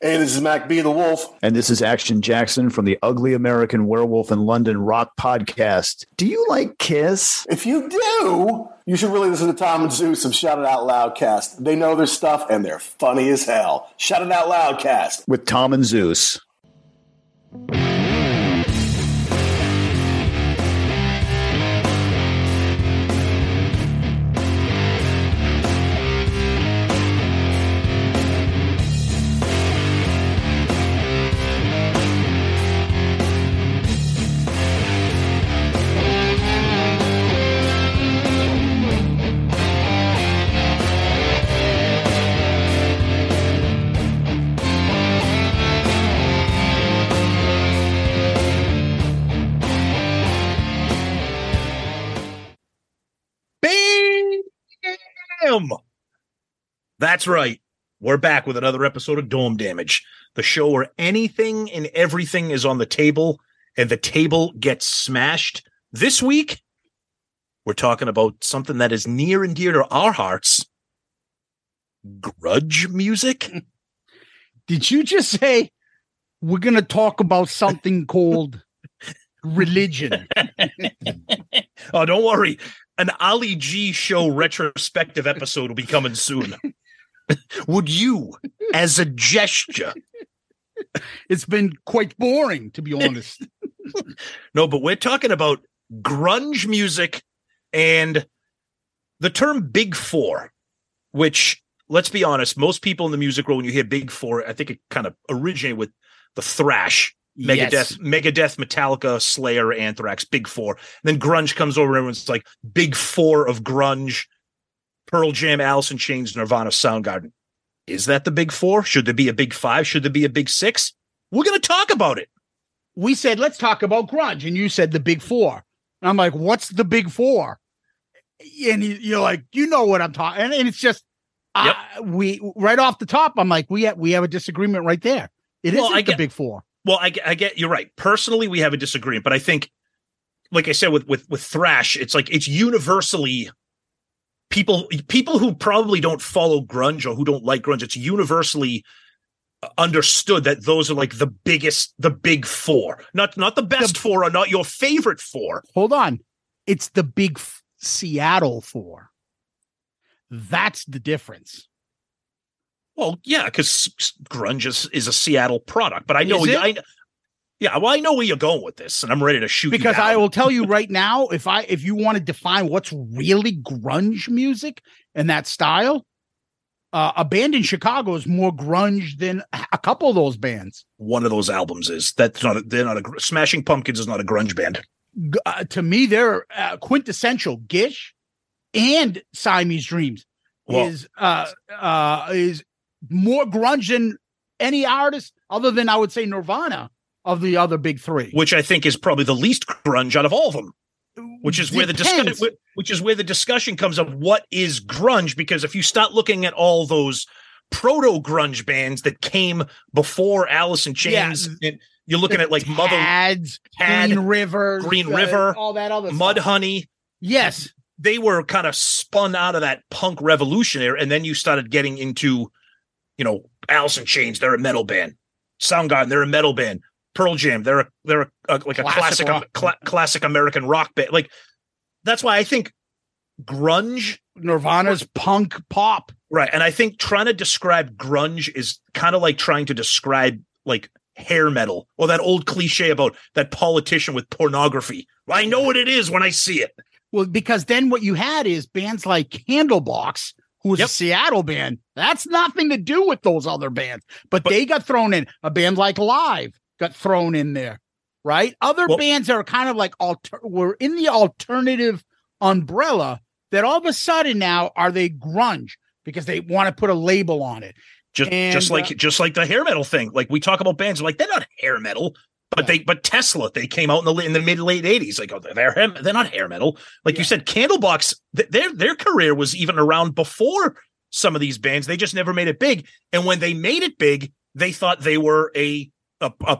Hey, this is Mac B, the Wolf. And this is Action Jackson from the Ugly American Werewolf in London Rock Podcast. Do you like Kiss? If you do, you should really listen to Tom and Zeus of Shout It Out Loudcast. They know their stuff and they're funny as hell. Shout It Out Loudcast. With Tom and Zeus. That's right. We're back with another episode of Dome Damage, the show where anything and everything is on the table and the table gets smashed. This week, we're talking about something that is near and dear to our hearts. Grudge music. Did you just say we're going to talk about something called religion? Oh, don't worry. An Ali G show retrospective episode will be coming soon. Would you, as a gesture? It's been quite boring, to be honest. No, but we're talking about grunge music and the term Big Four, which, let's be honest, most people in the music world, when you hear Big Four, I think it kind of originated with the thrash. Yes. Megadeth, Metallica, Slayer, Anthrax, Big Four. And then grunge comes over and everyone's like, Big Four of grunge, Pearl Jam, Alice in Chains, Nirvana, Soundgarden. Is that the Big Four? Should there be a Big Five? Should there be a Big Six? We're going to talk about it. We said, let's talk about grunge. And you said the Big Four. And I'm like, what's the Big Four? And you're like, you know what I'm talking. And it's just, yep. We right off the top, I'm like, we have a disagreement right there. It isn't the Big Four. Well, I get you're right. Personally, we have a disagreement, but I think, like I said, with thrash, it's like it's universally people who probably don't follow grunge or who don't like grunge. It's universally understood that those are like the biggest, the Big Four, not the best four or not your favorite four. Hold on, it's the big Seattle Four. That's the difference. Well, yeah, because grunge is a Seattle product, but I know, I know where you're going with this, and I'm ready to shoot. Because you down. I will tell you right now, if you want to define what's really grunge music and that style, Abandoned Chicago is more grunge than a couple of those bands. One of those albums is Smashing Pumpkins is not a grunge band. To me, they're quintessential. Gish and Siamese Dreams is more grunge than any artist other than, I would say, Nirvana of the other big three, which I think is probably the least grunge out of all of them, which is where the discussion comes up. What is grunge? Because if you start looking at all those proto grunge bands that came before Alice in Chains, and you're looking at like Tad, Green River, all that other Mudhoney. Yes. They were kind of spun out of that punk revolutionary, and then you started getting into, Alice in Chains. They're a metal band. Soundgarden. They're a metal band. Pearl Jam. They're a classic American rock band. Like that's why I think grunge, Nirvana's punk pop. Right. And I think trying to describe grunge is kind of like trying to describe like hair metal or that old cliche about that politician with pornography. I know what it is when I see it. Well, because then what you had is bands like Candlebox, who was a Seattle band. That's nothing to do with those other bands, but they got thrown in. A band like Live got thrown in there, right? Other bands that are kind of like were in the alternative umbrella that all of a sudden now are they grunge because they want to put a label on it. Just like the hair metal thing. Like we talk about bands like they're not hair metal, but Tesla, they came out in the mid late 80s. Like, oh, they're not hair metal. Like you said, Candlebox, their career was even around before some of these bands. They just never made it big. And when they made it big, they thought they were a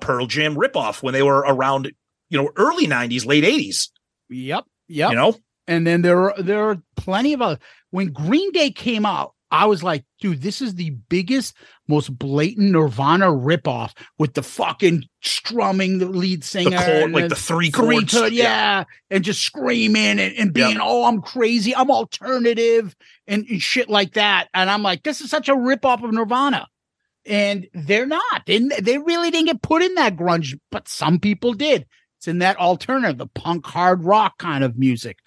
Pearl Jam ripoff when they were around, you know, early 90s, late 80s. Yep. You know? And then there are plenty of other. When Green Day came out, I was like, dude, this is the biggest, most blatant Nirvana ripoff with the fucking strumming the lead singer. The chord, like the three chords. Yeah. And just screaming and being, oh, I'm crazy. I'm alternative and shit like that. And I'm like, this is such a ripoff of Nirvana. And they're not. And they really didn't get put in that grunge, but some people did. It's in that alternative, the punk hard rock kind of music.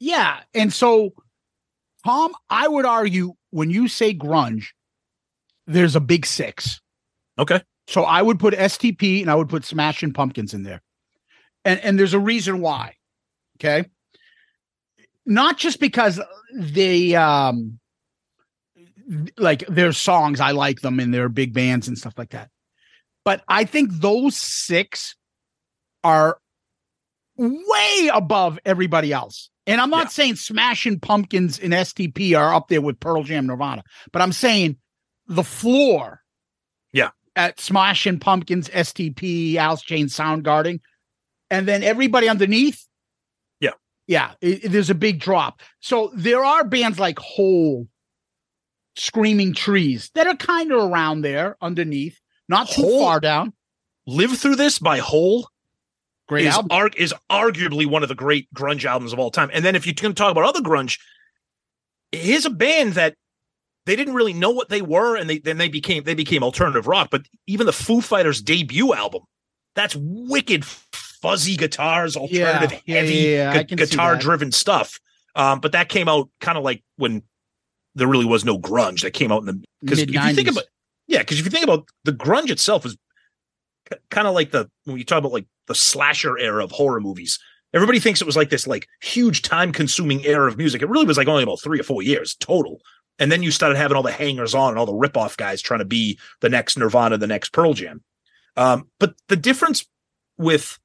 Yeah, and so, Tom, I would argue when you say grunge, there's a big 6. Okay. So I would put STP and I would put Smashing Pumpkins in there. And there's a reason why, okay? Not just because they, like their songs, I like them and they're big bands and stuff like that. But I think those 6 are way above everybody else. And I'm not saying Smashing Pumpkins and STP are up there with Pearl Jam, Nirvana, but I'm saying the floor at Smashing Pumpkins, STP, Alice in Chains, Soundgarden, and then everybody underneath. Yeah. Yeah, there's a big drop. So there are bands like Hole, Screaming Trees that are kind of around there underneath, not too far down. Live Through This by Hole. Great album. Arc is arguably one of the great grunge albums of all time. And then if you're going to talk about other grunge, here's a band that they didn't really know what they were, and they became alternative rock. But even the Foo Fighters' debut album, that's wicked fuzzy guitars, alternative heavy guitar-driven stuff. But that came out kind of like when there really was no grunge. That came out in the because if you think about the grunge itself is kind of like when you talk about like the slasher era of horror movies, everybody thinks it was like this like huge time consuming era of music. It really was like only about 3 or 4 years total. And then you started having all the hangers on and all the ripoff guys trying to be the next Nirvana, the next Pearl Jam. But the difference with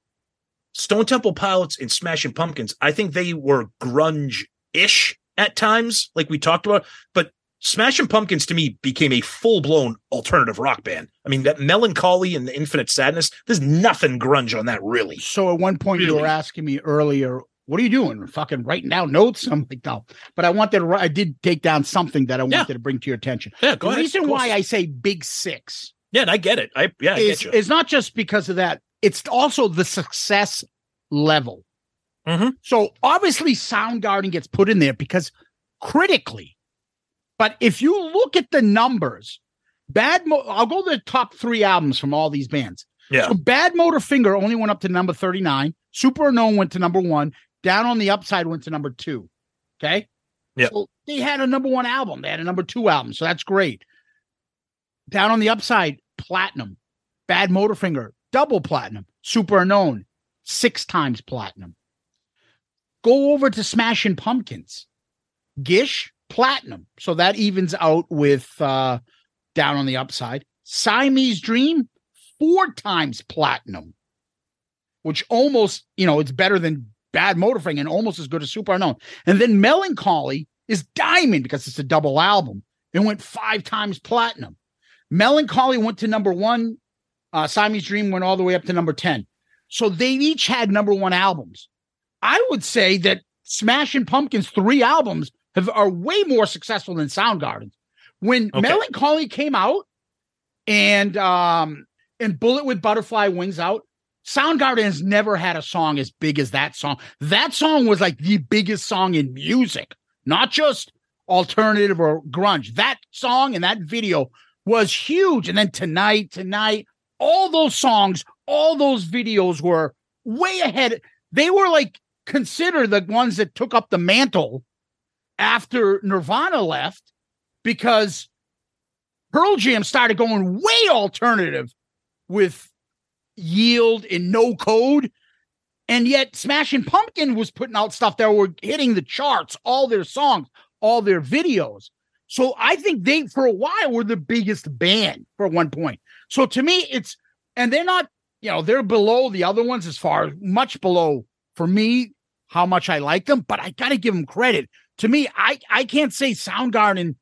Stone Temple Pilots and Smashing Pumpkins, I think they were grunge ish at times, like we talked about, but Smashing Pumpkins to me became a full-blown alternative rock band. I mean, that Melancholy and the Infinite Sadness, there's nothing grunge on that, really. So at one point you were asking me earlier, what are you doing? Fucking writing down notes? I'm like, no. But I did take down something that I wanted to bring to your attention. Yeah, go ahead. The reason why I say big 6. Yeah, and I get it. I get you. It's not just because of that. It's also the success level. Mm-hmm. So obviously Soundgarden gets put in there because critically, but if you look at the numbers, I'll go to the top 3 albums from all these bands. Yeah. So Bad Motorfinger only went up to number 39. Superunknown went to number 1. Down on the Upside went to number 2. Okay. Yeah. So they had a number 1 album. They had a number 2 album. So that's great. Down on the Upside, platinum. Bad Motorfinger, double platinum. Superunknown, 6 times platinum. Go over to Smashing Pumpkins. Gish. Platinum. So that evens out with Down on the Upside. Siamese Dream, 4 times platinum, which almost, it's better than Bad Motorfinger and almost as good as Superunknown. And then Melancholy is diamond because it's a double album. It went 5 times platinum. Melancholy went to number 1. Siamese Dream went all the way up to number 10. So they each had number 1 albums. I would say that Smashing Pumpkins' 3 albums are way more successful than Soundgarden. When Melancholy came out and Bullet with Butterfly Wings out, Soundgarden has never had a song as big as that song. That song was like the biggest song in music, not just alternative or grunge. That song and that video was huge. And then Tonight, all those songs, all those videos were way ahead. They were like considered the ones that took up the mantle after Nirvana left, because Pearl Jam started going way alternative with Yield and No Code. And yet Smashing Pumpkin was putting out stuff that were hitting the charts, all their songs, all their videos. So I think they, for a while, were the biggest band for one point. So to me, it's, and they're not, you know, they're below the other ones as far, much below for me, how much I like them, but I got to give them credit. To me, I can't say Soundgarden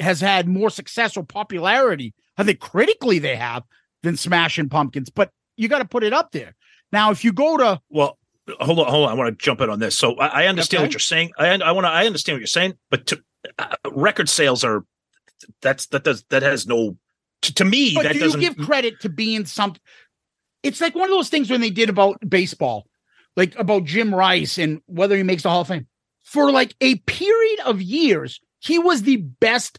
has had more success or popularity. I think critically they have than Smashing Pumpkins, but you got to put it up there. Now, if you go to, well, hold on. I want to jump in on this. So I understand what you're saying. I understand what you're saying, but to, record sales are, that has no, to me, but that do doesn't you give credit to being something. It's like one of those things when they did about baseball, like about Jim Rice and whether he makes the Hall of Fame for like a period of years. He was the best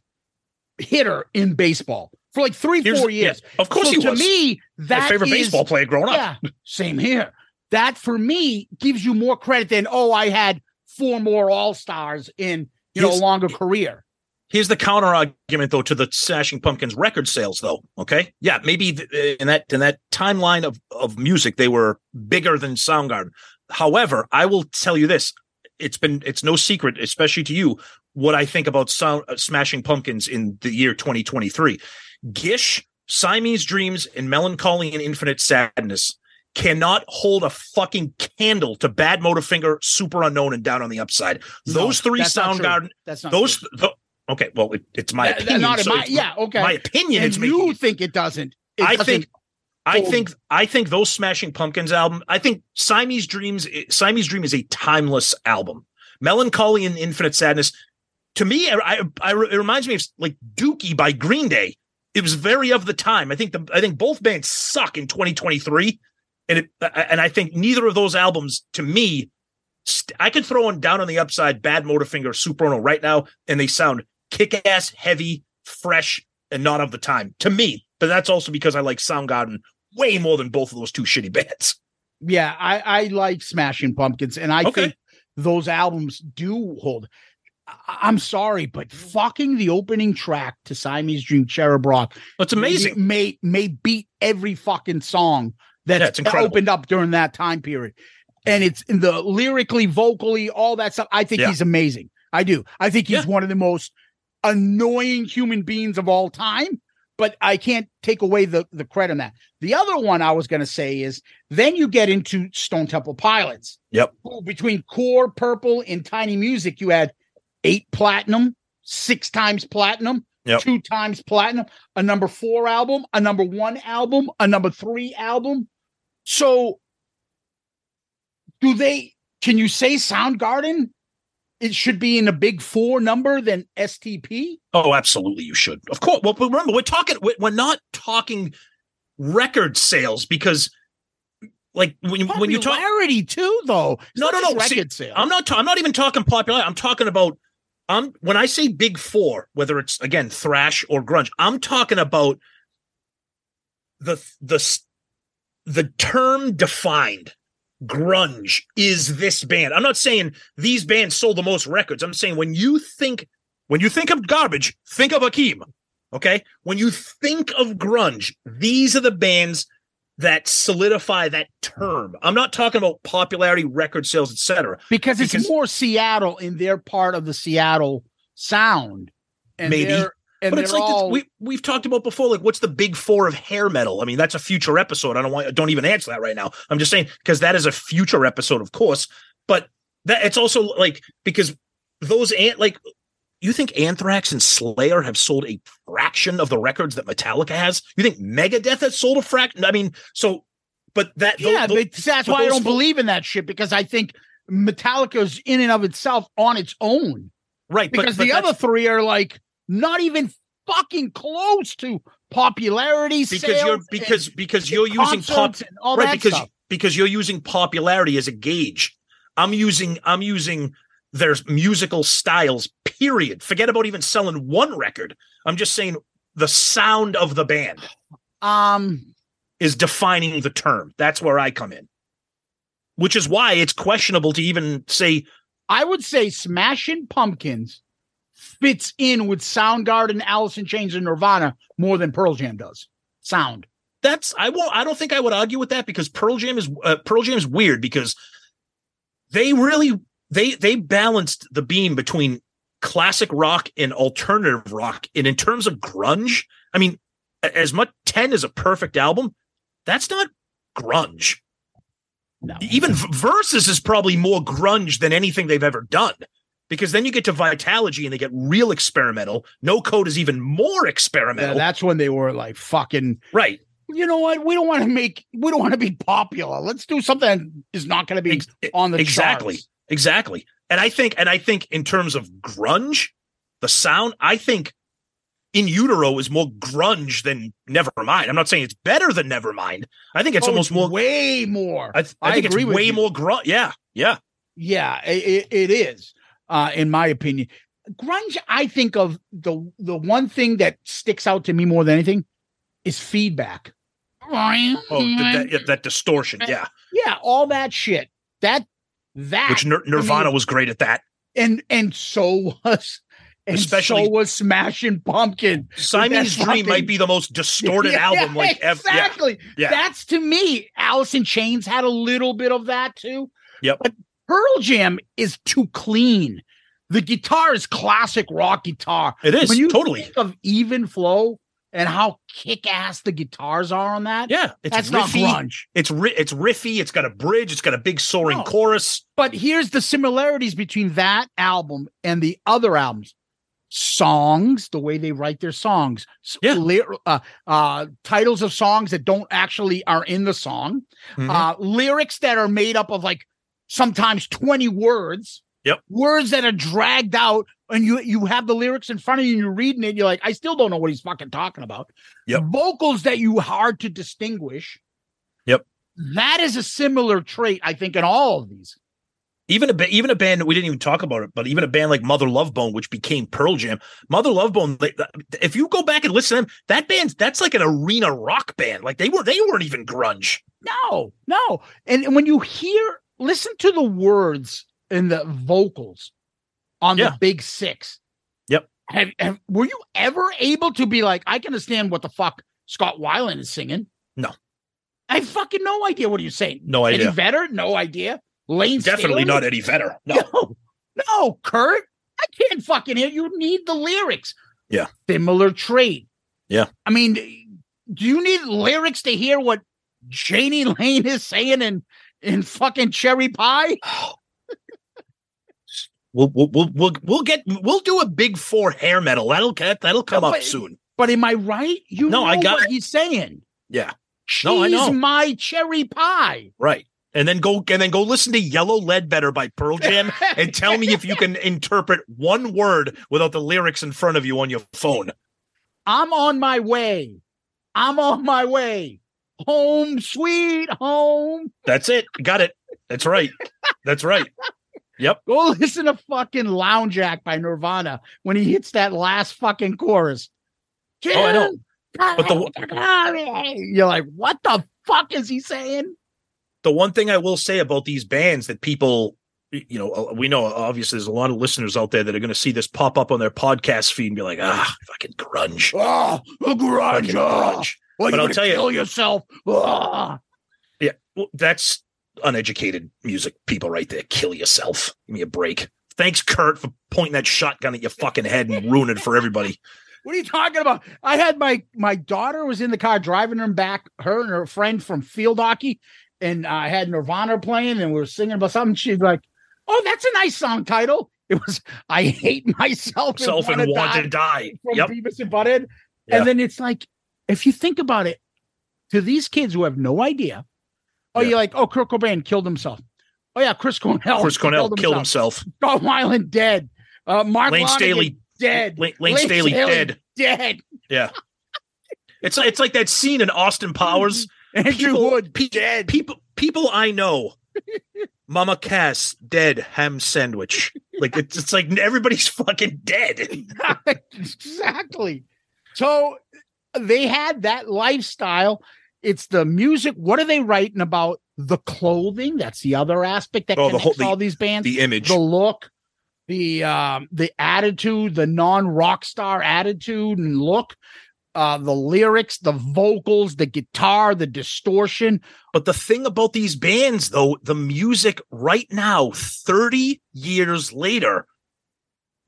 hitter in baseball for like 3-4 years. Yeah, of course, so he was. To me, that my favorite baseball player growing up. Yeah, same here. That for me gives you more credit than I had 4 more All-Stars in a longer career. Here's the counter argument though to the Smashing Pumpkins record sales though. Okay, yeah, maybe in that timeline of music they were bigger than Soundgarden. However, I will tell you this. It's no secret, especially to you, what I think about Smashing Pumpkins in the year 2023. Gish, Siamese Dreams, and Melancholy and Infinite Sadness cannot hold a fucking candle to Bad Motorfinger, Superunknown, and Down on the Upside. Those three Soundgarden. That's not those. Okay, well, it's my opinion. My opinion. And you think it doesn't? I think those Smashing Pumpkins album. I think Siamese Dream is a timeless album. Melancholy and Infinite Sadness, to me, it reminds me of like Dookie by Green Day. It was very of the time. I think both bands suck in 2023, and I think neither of those albums, to me, I could throw on Down on the Upside, Bad Motorfinger, Superunknown right now, and they sound kick-ass, heavy, fresh, and not of the time to me. But that's also because I like Soundgarden way more than both of those two shitty bands. Yeah, I like Smashing Pumpkins, and I think those albums do hold. I'm sorry, but fucking the opening track to Siamese Dream, Cherub Rock. That's amazing. May beat every fucking song that's opened up during that time period. And it's in the lyrically, vocally, all that stuff. I think he's amazing. I do. I think he's one of the most annoying human beings of all time. But I can't take away the credit on that. The other one I was going to say is then you get into Stone Temple Pilots. Yep. Who, between Core, Purple, and Tiny Music, you had 8 platinum, 6 times platinum, 2 times platinum, a number 4 album, a number 1 album, a number 3 album. So can you say Soundgarden? It should be in a big 4 number than STP. Oh, absolutely. You should. Of course. Well, but remember, we're not talking record sales because like when you talk popularity too, though. No. Record sales. I'm not even talking popularity. I'm talking about, when I say big 4, whether it's again, thrash or grunge, I'm talking about the term defined. Grunge is this band. I'm not saying these bands sold the most records. I'm saying when you think of garbage, think of Hakeem. Okay? When you think of grunge, these are the bands that solidify that term. I'm not talking about popularity, record sales, etc. Because it's more Seattle in their part of the Seattle sound. And maybe. And but it's like we've talked about before. Like, what's the big 4 of hair metal? I mean, that's a future episode. Don't even answer that right now. I'm just saying because that is a future episode, of course. But that it's also like because those like you think Anthrax and Slayer have sold a fraction of the records that Metallica has. You think Megadeth has sold a fraction? I mean, so but that that's why I don't believe in that shit because I think Metallica's in and of itself on its own, right? Because but the other 3 are like. Not even fucking close to popularity because you're using popularity as a gauge. I'm using their musical styles. Period. Forget about even selling one record. I'm just saying the sound of the band is defining the term. That's where I come in, which is why it's questionable to even say. I would say Smashing Pumpkins fits in with Soundgarden, Alice in Chains, and Nirvana more than Pearl Jam does. Sound. I don't think I would argue with that, because Pearl Jam is weird, because they really they balanced the beam between classic rock and alternative rock. And in terms of grunge, I mean, as much 10 is a perfect album, that's not grunge. No. Even Versus is probably more grunge than anything they've ever done, because then you get to Vitalogy and they get real experimental. No Code is even more experimental. Yeah, that's when they were like, fucking right. You know what? We don't want to be popular. Let's do something that is not going to be on the charts. Exactly. And I think in terms of grunge, the sound, I think In Utero is more grunge than Nevermind. I'm not saying it's better than Nevermind. I think it's almost more, way more. I think it's way more grunge. Yeah. Yeah. Yeah. It is, in my opinion. Grunge, I think of the one thing that sticks out to me more than anything is feedback. That distortion. Yeah. Yeah. All that shit. Which Nirvana was great at that. And so was. Especially so was Smashing Pumpkins. Siamese Dream might be the most distorted album like ever. Exactly. Yeah. That's, to me, Alice in Chains had a little bit of that too. Yep. But Pearl Jam is too clean. The guitar is classic rock guitar. It is. When you think of Even Flow and how kick-ass the guitars are on that. Yeah. That's riffy. Not grunge. It's riffy. It's got a bridge. It's got a big soaring chorus. But here's the similarities between that album and the other albums. Songs, the way they write their songs, titles of songs that don't actually are in the song, lyrics that are made up of like sometimes 20 words, words that are dragged out, and you have the lyrics in front of you and you're reading it, you're like, I still don't know what he's fucking talking about. Vocals that you hard to distinguish. That is a similar trait, I think, in all of these. Even a band, we didn't even talk about it, but even a band like Mother Love Bone, which became Pearl Jam, if you go back and listen to them, that band, that's like an arena rock band. Like they weren't even grunge. No. And when you listen to the words and the vocals on the Big Six. Were you ever able to be like, I can understand what the fuck Scott Weiland is singing? No. I fucking no idea what he's saying. No idea. Eddie Vedder? No idea. Layne Staley? Definitely not Eddie Vedder. No, Kurt. I can't fucking hear. You need the lyrics. Yeah. Similar trait. Yeah. I mean, do you need lyrics to hear what Janie Lane is saying in fucking Cherry Pie? We'll do a big four hair metal. That'll come up soon. But am I right? What he's saying. Yeah. No, I know. She's my cherry pie. Right. And then go listen to Yellow Ledbetter by Pearl Jam and tell me if you can interpret one word without the lyrics in front of you on your phone. I'm on my way. Home sweet home. That's it. Got it. That's right. Yep. Go listen to fucking Lounge Act by Nirvana when he hits that last fucking chorus. Oh, I know. But you're like, what the fuck is he saying? The one thing I will say about these bands that people, you know, we know obviously there's a lot of listeners out there that are going to see this pop up on their podcast feed and be like, fucking grunge. Oh, grunge. Well, but I'll tell you, kill yourself. Oh. Yeah, well, that's uneducated music people right there. Kill yourself. Give me a break. Thanks, Kurt, for pointing that shotgun at your fucking head and ruining it for everybody. What are you talking about? I had my daughter was in the car driving her back, her and her friend from field hockey. And I had Nirvana playing and we were singing about something. She's like, oh, that's a nice song title. It was, I hate myself and want to die. From Beavis and Butthead. Yeah. And then it's like, if you think about it, to these kids who have no idea, you're like, oh, Kurt Cobain killed himself. Oh, yeah, Chris Cornell killed himself. Scott Weiland dead. Mark Lane Staley dead. Lane Staley dead. Yeah. It's like that scene in Austin Powers. Andrew Wood dead. People I know. Mama Cass dead. Ham sandwich. Like it's like everybody's fucking dead. Exactly. So they had that lifestyle. It's the music. What are they writing about? The clothing. That's the other aspect that all these bands. The image, the look, the attitude, the non-rock star attitude and look. the lyrics, the vocals, the guitar, the distortion. But the thing about these bands, though, the music right now, 30 years later,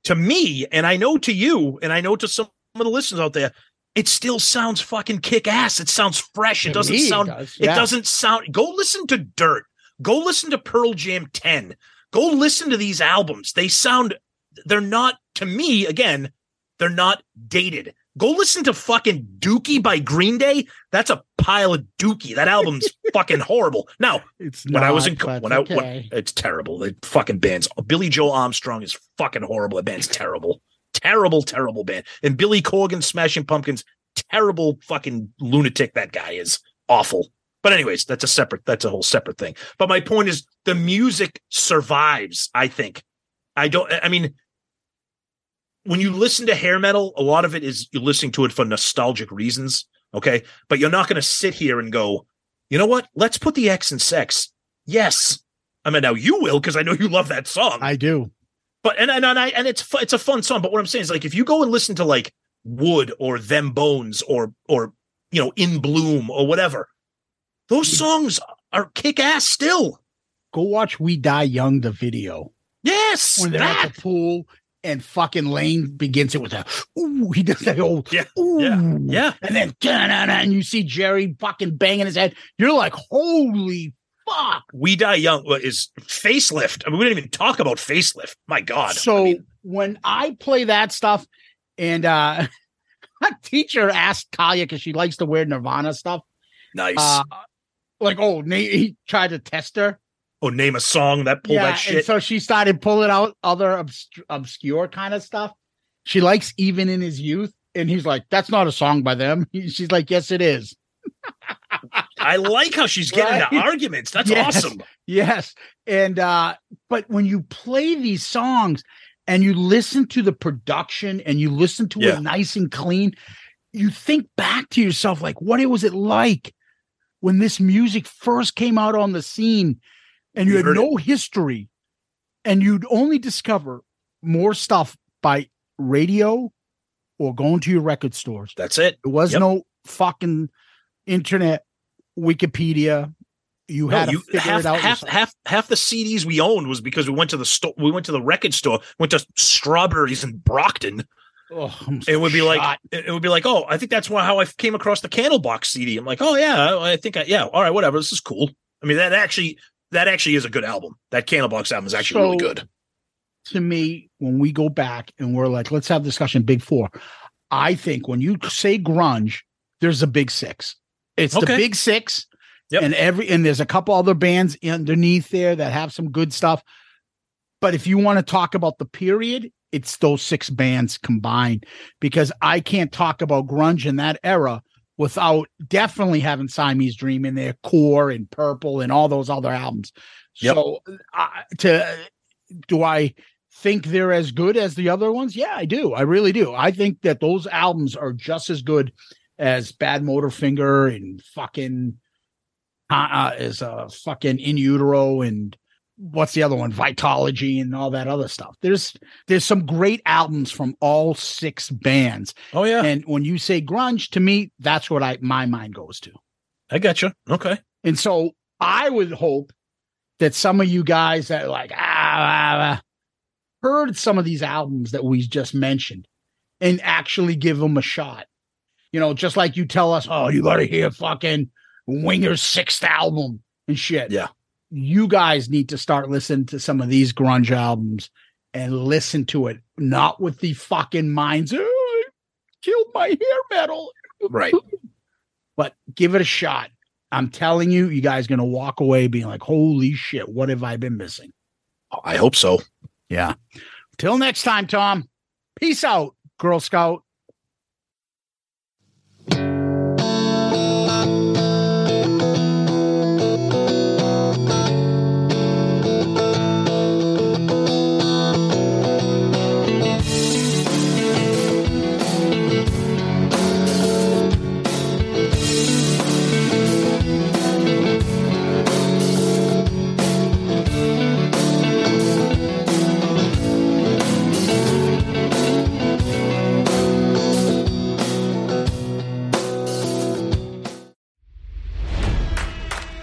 to me, and I know to you, and I know to some of the listeners out there, it still sounds fucking kick ass. It sounds fresh. It doesn't sound. Go listen to Dirt. Go listen to Pearl Jam 10. Go listen to these albums. They're not, to me, again, they're not dated. Go listen to fucking Dookie by Green Day. That's a pile of Dookie. That album's fucking horrible. Now, it's terrible. The fucking band's Billy Joel Armstrong is fucking horrible. The band's terrible. Terrible, terrible band. And Billy Corgan, Smashing Pumpkins, terrible fucking lunatic that guy is. Awful. But anyways, that's a whole separate thing. But my point is the music survives, I think. When you listen to hair metal, a lot of it is you're listening to it for nostalgic reasons, okay? But you're not going to sit here and go, you know what? Let's put the X in Sex. Yes. I mean, now you will, because I know you love that song. I do. But and it's a fun song. But what I'm saying is, like, if you go and listen to like Wood or Them Bones or you know, In Bloom or whatever, those songs are kick ass still. Go watch We Die Young, the video. Yes, when they're at the pool and fucking Layne begins it with a ooh, he does that old ooh, yeah, and then and you see Jerry fucking banging his head. You're like, holy. Fuck. We Die Young is Facelift. I mean, we didn't even talk about Facelift. My God. So when I play that stuff, and a teacher asked Talia because she likes to wear Nirvana stuff. Nice. He tried to test her. Oh, name a song that pulled that shit. And so she started pulling out other obscure kind of stuff. She likes Even in His Youth, and he's like, "That's not a song by them." She's like, "Yes, it is." I like how she's getting into arguments. That's awesome. Yes. And but when you play these songs and you listen to the production and you listen to it nice and clean, you think back to yourself, like, what was it like when this music first came out on the scene and you had no history and you'd only discover more stuff by radio or going to your record stores. That's it. There was no fucking internet, Wikipedia. Half the CDs we owned was because we went to the store. We went to the record store. Went to Strawberries in Brockton. Oh, it would be like, oh, I think that's how I came across the Candlebox CD. I'm like, oh yeah, I think all right, whatever. This is cool. I mean, that actually is a good album. That Candlebox album is actually really good. To me, when we go back and we're like, let's have a discussion. Big Four. I think when you say grunge, there's a Big Six. It's the Big Six, and there's a couple other bands underneath there that have some good stuff. But if you want to talk about the period, it's those six bands combined, because I can't talk about grunge in that era without definitely having Siamese Dream in there, Core and Purple and all those other albums. Yep. So do I think they're as good as the other ones? Yeah, I do. I really do. I think that those albums are just as good as Bad Motorfinger and fucking fucking In Utero and what's the other one, Vitology and all that other stuff. There's some great albums from all six bands. Oh yeah. And when you say grunge, to me, that's what my mind goes to. I gotcha. Okay. And so I would hope that some of you guys that are like heard some of these albums that we just mentioned and actually give them a shot. You know, just like you tell us, oh, you got to hear fucking Winger's 6th album and shit. Yeah. You guys need to start listening to some of these grunge albums and listen to it, not with the fucking minds, oh, I killed my hair metal. Right. But give it a shot. I'm telling you, you guys are going to walk away being like, holy shit, what have I been missing? I hope so. Yeah. Till next time, Tom. Peace out, Girl Scout.